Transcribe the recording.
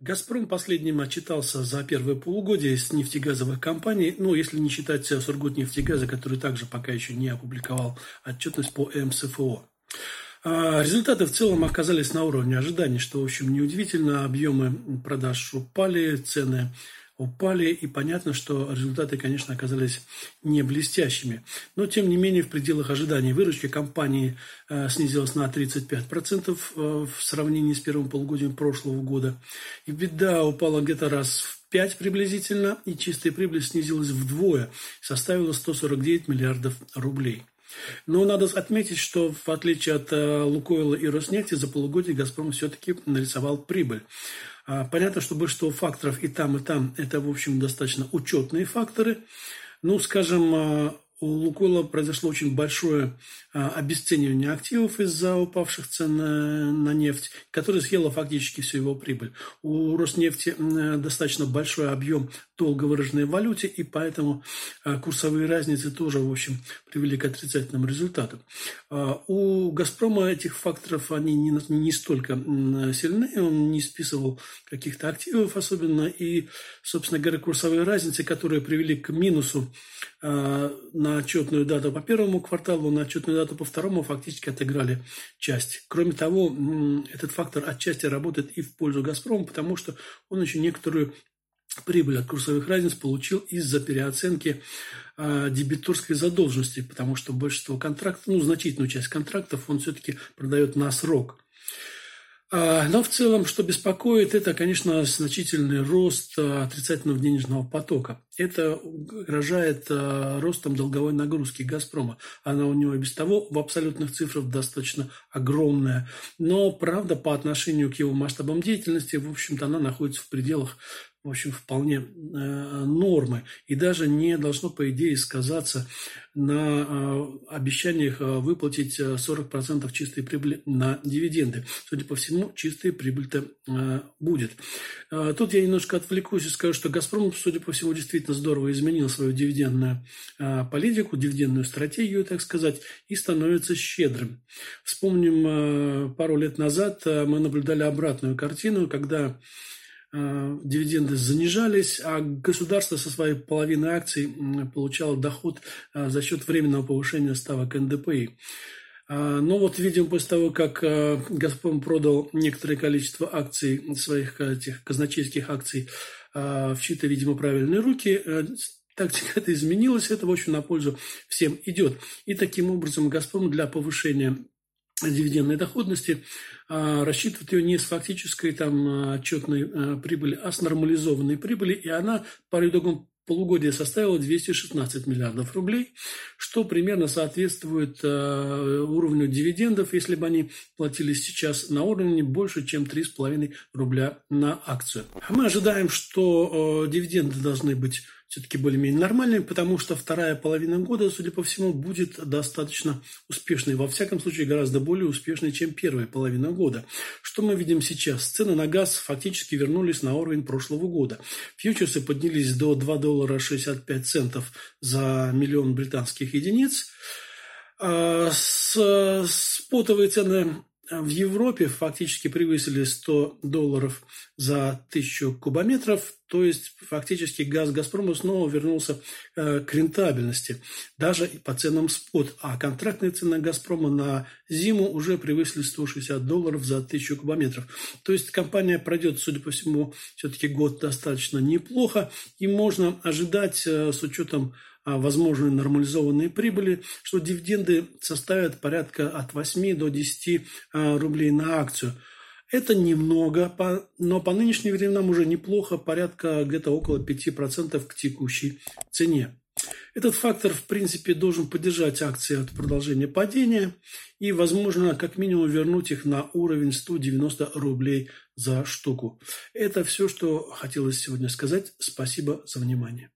Газпром последним отчитался за первое полугодие с нефтегазовых компаний, но если не считать Сургутнефтегаза, который также пока еще не опубликовал отчетность по МСФО. Результаты в целом оказались на уровне ожиданий, что, в общем, неудивительно. Объемы продаж упали, цены упали, и понятно, что результаты, конечно, оказались не блестящими. Но, тем не менее, в пределах ожиданий выручки компании снизилась на 35% в сравнении с первым полугодием прошлого года. EBITDA упала где-то раз в 5 приблизительно, и чистая прибыль снизилась вдвое, составила 149 миллиардов рублей. Но надо отметить, что в отличие от Лукойла и Роснефти, за полугодие «Газпром» все-таки нарисовал прибыль. Понятно, что большинство факторов и там – это, в общем, достаточно учетные факторы. Ну, скажем, у «Лукойла» произошло очень большое обесценивание активов из-за упавших цен на нефть, которое съело фактически всю его прибыль. У «Роснефти» достаточно большой объем долга выраженной в валюте, и поэтому курсовые разницы тоже, в общем, привели к отрицательному результату. У «Газпрома» этих факторов они не столько сильны, он не списывал каких-то активов особенно, и, собственно говоря, курсовые разницы, которые привели к минусу на отчетную дату по первому кварталу, на отчетную дату по второму фактически отыграли часть. Кроме того, этот фактор отчасти работает и в пользу «Газпрома», потому что он еще некоторую прибыль от курсовых разниц получил из-за переоценки дебиторской задолженности, потому что большинство контрактов, значительную часть контрактов он все-таки продает на срок. Но в целом, что беспокоит, это, конечно, значительный рост отрицательного денежного потока. Это угрожает ростом долговой нагрузки «Газпрома». Она у него и без того в абсолютных цифрах достаточно огромная. Но, правда, по отношению к его масштабам деятельности, в общем-то, она находится в пределах, в общем, вполне нормы. И даже не должно, по идее, сказаться на обещаниях выплатить 40% чистой прибыли на дивиденды. Судя по всему, чистая прибыль-то будет. Тут я немножко отвлекусь и скажу, что «Газпром», судя по всему, действительно здорово изменил свою дивидендную политику, дивидендную стратегию, так сказать, и становится щедрым. Вспомним, пару лет назад мы наблюдали обратную картину, когда дивиденды занижались, а государство со своей половиной акций получало доход за счет временного повышения ставок НДПИ. Но вот, видимо, после того, как «Газпром» продал некоторое количество акций, своих этих казначейских акций, в чьи-то, видимо, правильные руки, тактика эта изменилась, это, в общем, на пользу всем идет. И таким образом «Газпром» для повышения дивидендной доходности рассчитывают ее не с фактической там отчетной прибыли, а с нормализованной прибыли, и она по итогам полугодия составила 216 миллиардов рублей, что примерно соответствует уровню дивидендов, если бы они платились сейчас на уровне больше, чем 3,5 рубля на акцию. Мы ожидаем, что дивиденды должны быть все-таки более-менее нормальными, потому что вторая половина года, судя по всему, будет достаточно успешной. Во всяком случае, гораздо более успешной, чем первая половина года. Что мы видим сейчас? Цены на газ фактически вернулись на уровень прошлого года. Фьючерсы поднялись до $2.65 за миллион британских единиц. Спотовые цены в Европе фактически превысили $100 за 1000 кубометров, то есть фактически газ «Газпрома» снова вернулся к рентабельности, даже по ценам спот, а контрактные цены «Газпрома» на зиму уже превысили $160 за 1000 кубометров. То есть компания пройдет, судя по всему, все-таки год достаточно неплохо, и можно ожидать с учетом возможные нормализованные прибыли, что дивиденды составят порядка от 8 до 10 рублей на акцию. Это немного, но по нынешним временам уже неплохо, порядка где-то около 5% к текущей цене. Этот фактор, в принципе, должен поддержать акции от продолжения падения и, возможно, как минимум вернуть их на уровень 190 рублей за штуку. Это все, что хотелось сегодня сказать. Спасибо за внимание.